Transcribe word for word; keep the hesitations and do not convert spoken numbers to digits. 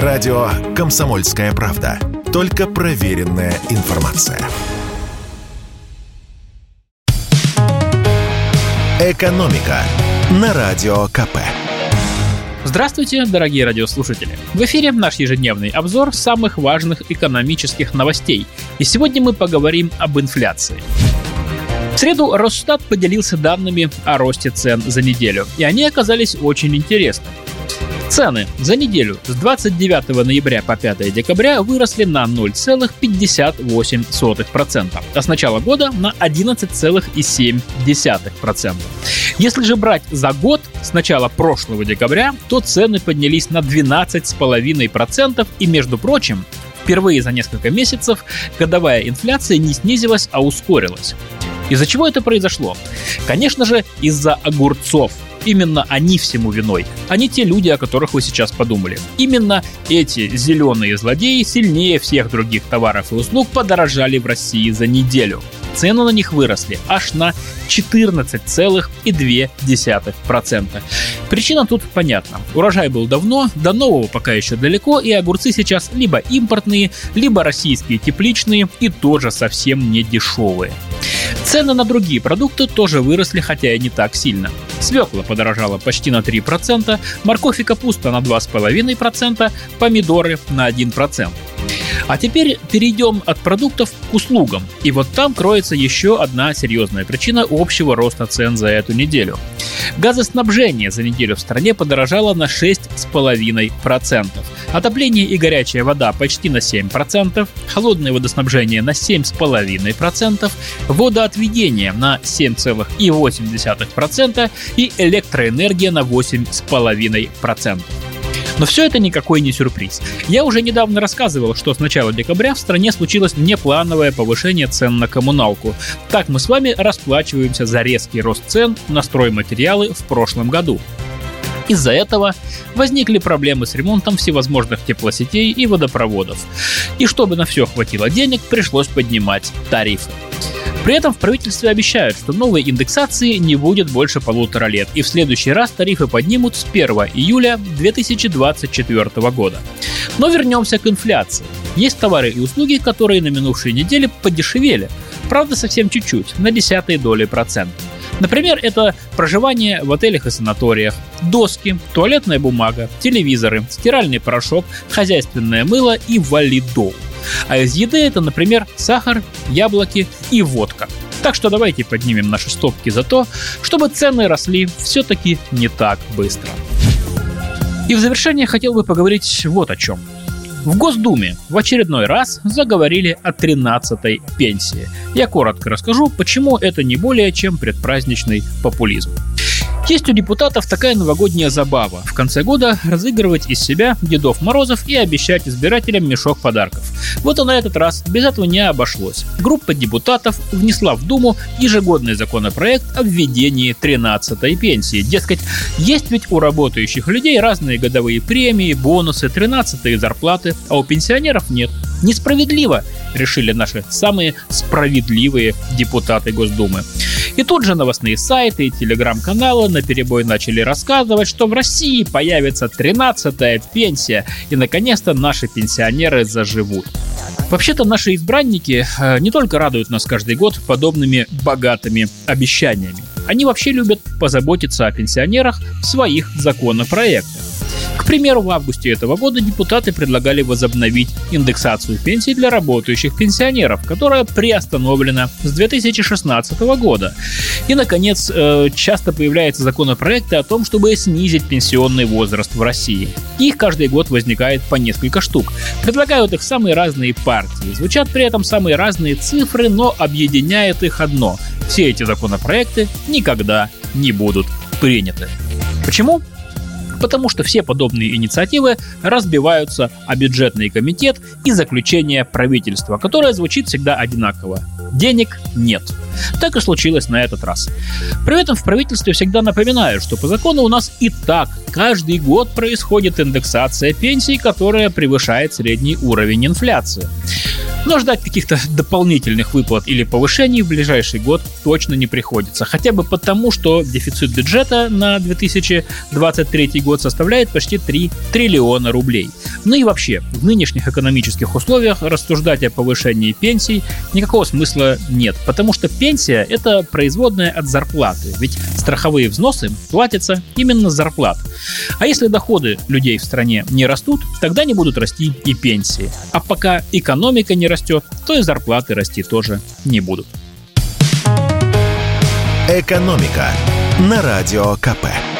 Радио «Комсомольская правда». Только проверенная информация. «Экономика» на Радио КП. Здравствуйте, дорогие радиослушатели! В эфире наш ежедневный обзор самых важных экономических новостей. И сегодня мы поговорим об инфляции. В среду Росстат поделился данными о росте цен за неделю, и они оказались очень интересны. Цены за неделю с двадцать девятого ноября по пятого декабря выросли на ноль целых пятьдесят восемь сотых процента, а с начала года на одиннадцать целых семь десятых процента. Если же брать за год, с начала прошлого декабря, то цены поднялись на двенадцать целых пять десятых процента, и, между прочим, впервые за несколько месяцев годовая инфляция не снизилась, а ускорилась. Из-за чего это произошло? Конечно же, из-за огурцов. Именно они всему виной, а не те люди, о которых вы сейчас подумали. Именно эти зеленые злодеи сильнее всех других товаров и услуг подорожали в России за неделю. Цены на них выросли аж на четырнадцать целых две десятых процента. Причина тут понятна. Урожай был давно, до нового пока еще далеко, и огурцы сейчас либо импортные, либо российские тепличные, и тоже совсем не дешевые. Цены на другие продукты тоже выросли, хотя и не так сильно. Свекла подорожала почти на три процента, морковь и капуста на два целых пять десятых процента, помидоры на один процент. А теперь перейдем от продуктов к услугам. И вот там кроется еще одна серьезная причина общего роста цен за эту неделю. Газоснабжение за неделю в стране подорожало на шесть целых пять десятых процента. Отопление и горячая вода почти на семь процентов, холодное водоснабжение на семь целых пять десятых процента, водоотведение на семь целых восемь десятых процента и электроэнергия на восемь целых пять десятых процента. Но все это никакой не сюрприз. Я уже недавно рассказывал, что с начала декабря в стране случилось неплановое повышение цен на коммуналку. Так мы с вами расплачиваемся за резкий рост цен на стройматериалы в прошлом году. Из-за этого возникли проблемы с ремонтом всевозможных теплосетей и водопроводов. И чтобы на все хватило денег, пришлось поднимать тарифы. При этом в правительстве обещают, что новой индексации не будет больше полутора лет, и в следующий раз тарифы поднимут с первого июля две тысячи двадцать четвёртого года. Но вернемся к инфляции. Есть товары и услуги, которые на минувшей неделе подешевели, правда совсем чуть-чуть, на десятые доли процента. Например, это проживание в отелях и санаториях, доски, туалетная бумага, телевизоры, стиральный порошок, хозяйственное мыло и валидол. А из еды это, например, сахар, яблоки и водка. Так что давайте поднимем наши стопки за то, чтобы цены росли все-таки не так быстро. И в завершение хотел бы поговорить вот о чем. В Госдуме в очередной раз заговорили о тринадцатой пенсии. Я коротко расскажу, почему это не более чем предпраздничный популизм. Есть у депутатов такая новогодняя забава – в конце года разыгрывать из себя Дедов Морозов и обещать избирателям мешок подарков. Вот и на этот раз без этого не обошлось. Группа депутатов внесла в Думу ежегодный законопроект о введении тринадцатой пенсии. Дескать, есть ведь у работающих людей разные годовые премии, бонусы, тринадцатые зарплаты, а у пенсионеров нет. Несправедливо, решили наши самые справедливые депутаты Госдумы. И тут же новостные сайты и телеграм-каналы наперебой начали рассказывать, что в России появится тринадцатая пенсия, и наконец-то наши пенсионеры заживут. Вообще-то наши избранники не только радуют нас каждый год подобными богатыми обещаниями. Они вообще любят позаботиться о пенсионерах в своих законопроектах. К примеру, в августе этого года депутаты предлагали возобновить индексацию пенсий для работающих пенсионеров, которая приостановлена с две тысячи шестнадцатого года. И, наконец, часто появляются законопроекты о том, чтобы снизить пенсионный возраст в России. Их каждый год возникает по несколько штук. Предлагают их самые разные партии. Звучат при этом самые разные цифры, но объединяет их одно – все эти законопроекты никогда не будут приняты. Почему? Потому что все подобные инициативы разбиваются о бюджетный комитет и заключение правительства, которое звучит всегда одинаково. Денег нет. Так и случилось на этот раз. При этом в правительстве всегда напоминают, что по закону у нас и так каждый год происходит индексация пенсий, которая превышает средний уровень инфляции. Но ждать каких-то дополнительных выплат или повышений в ближайший год точно не приходится. Хотя бы потому, что дефицит бюджета на две тысячи двадцать третий год составляет почти три триллиона рублей. Ну и вообще, в нынешних экономических условиях рассуждать о повышении пенсий никакого смысла нет. Потому что пенсия — это производная от зарплаты. Ведь страховые взносы платятся именно с зарплат. А если доходы людей в стране не растут, тогда не будут расти и пенсии. А пока экономика не растет, то и зарплаты расти тоже не будут. Экономика на радио ка пэ.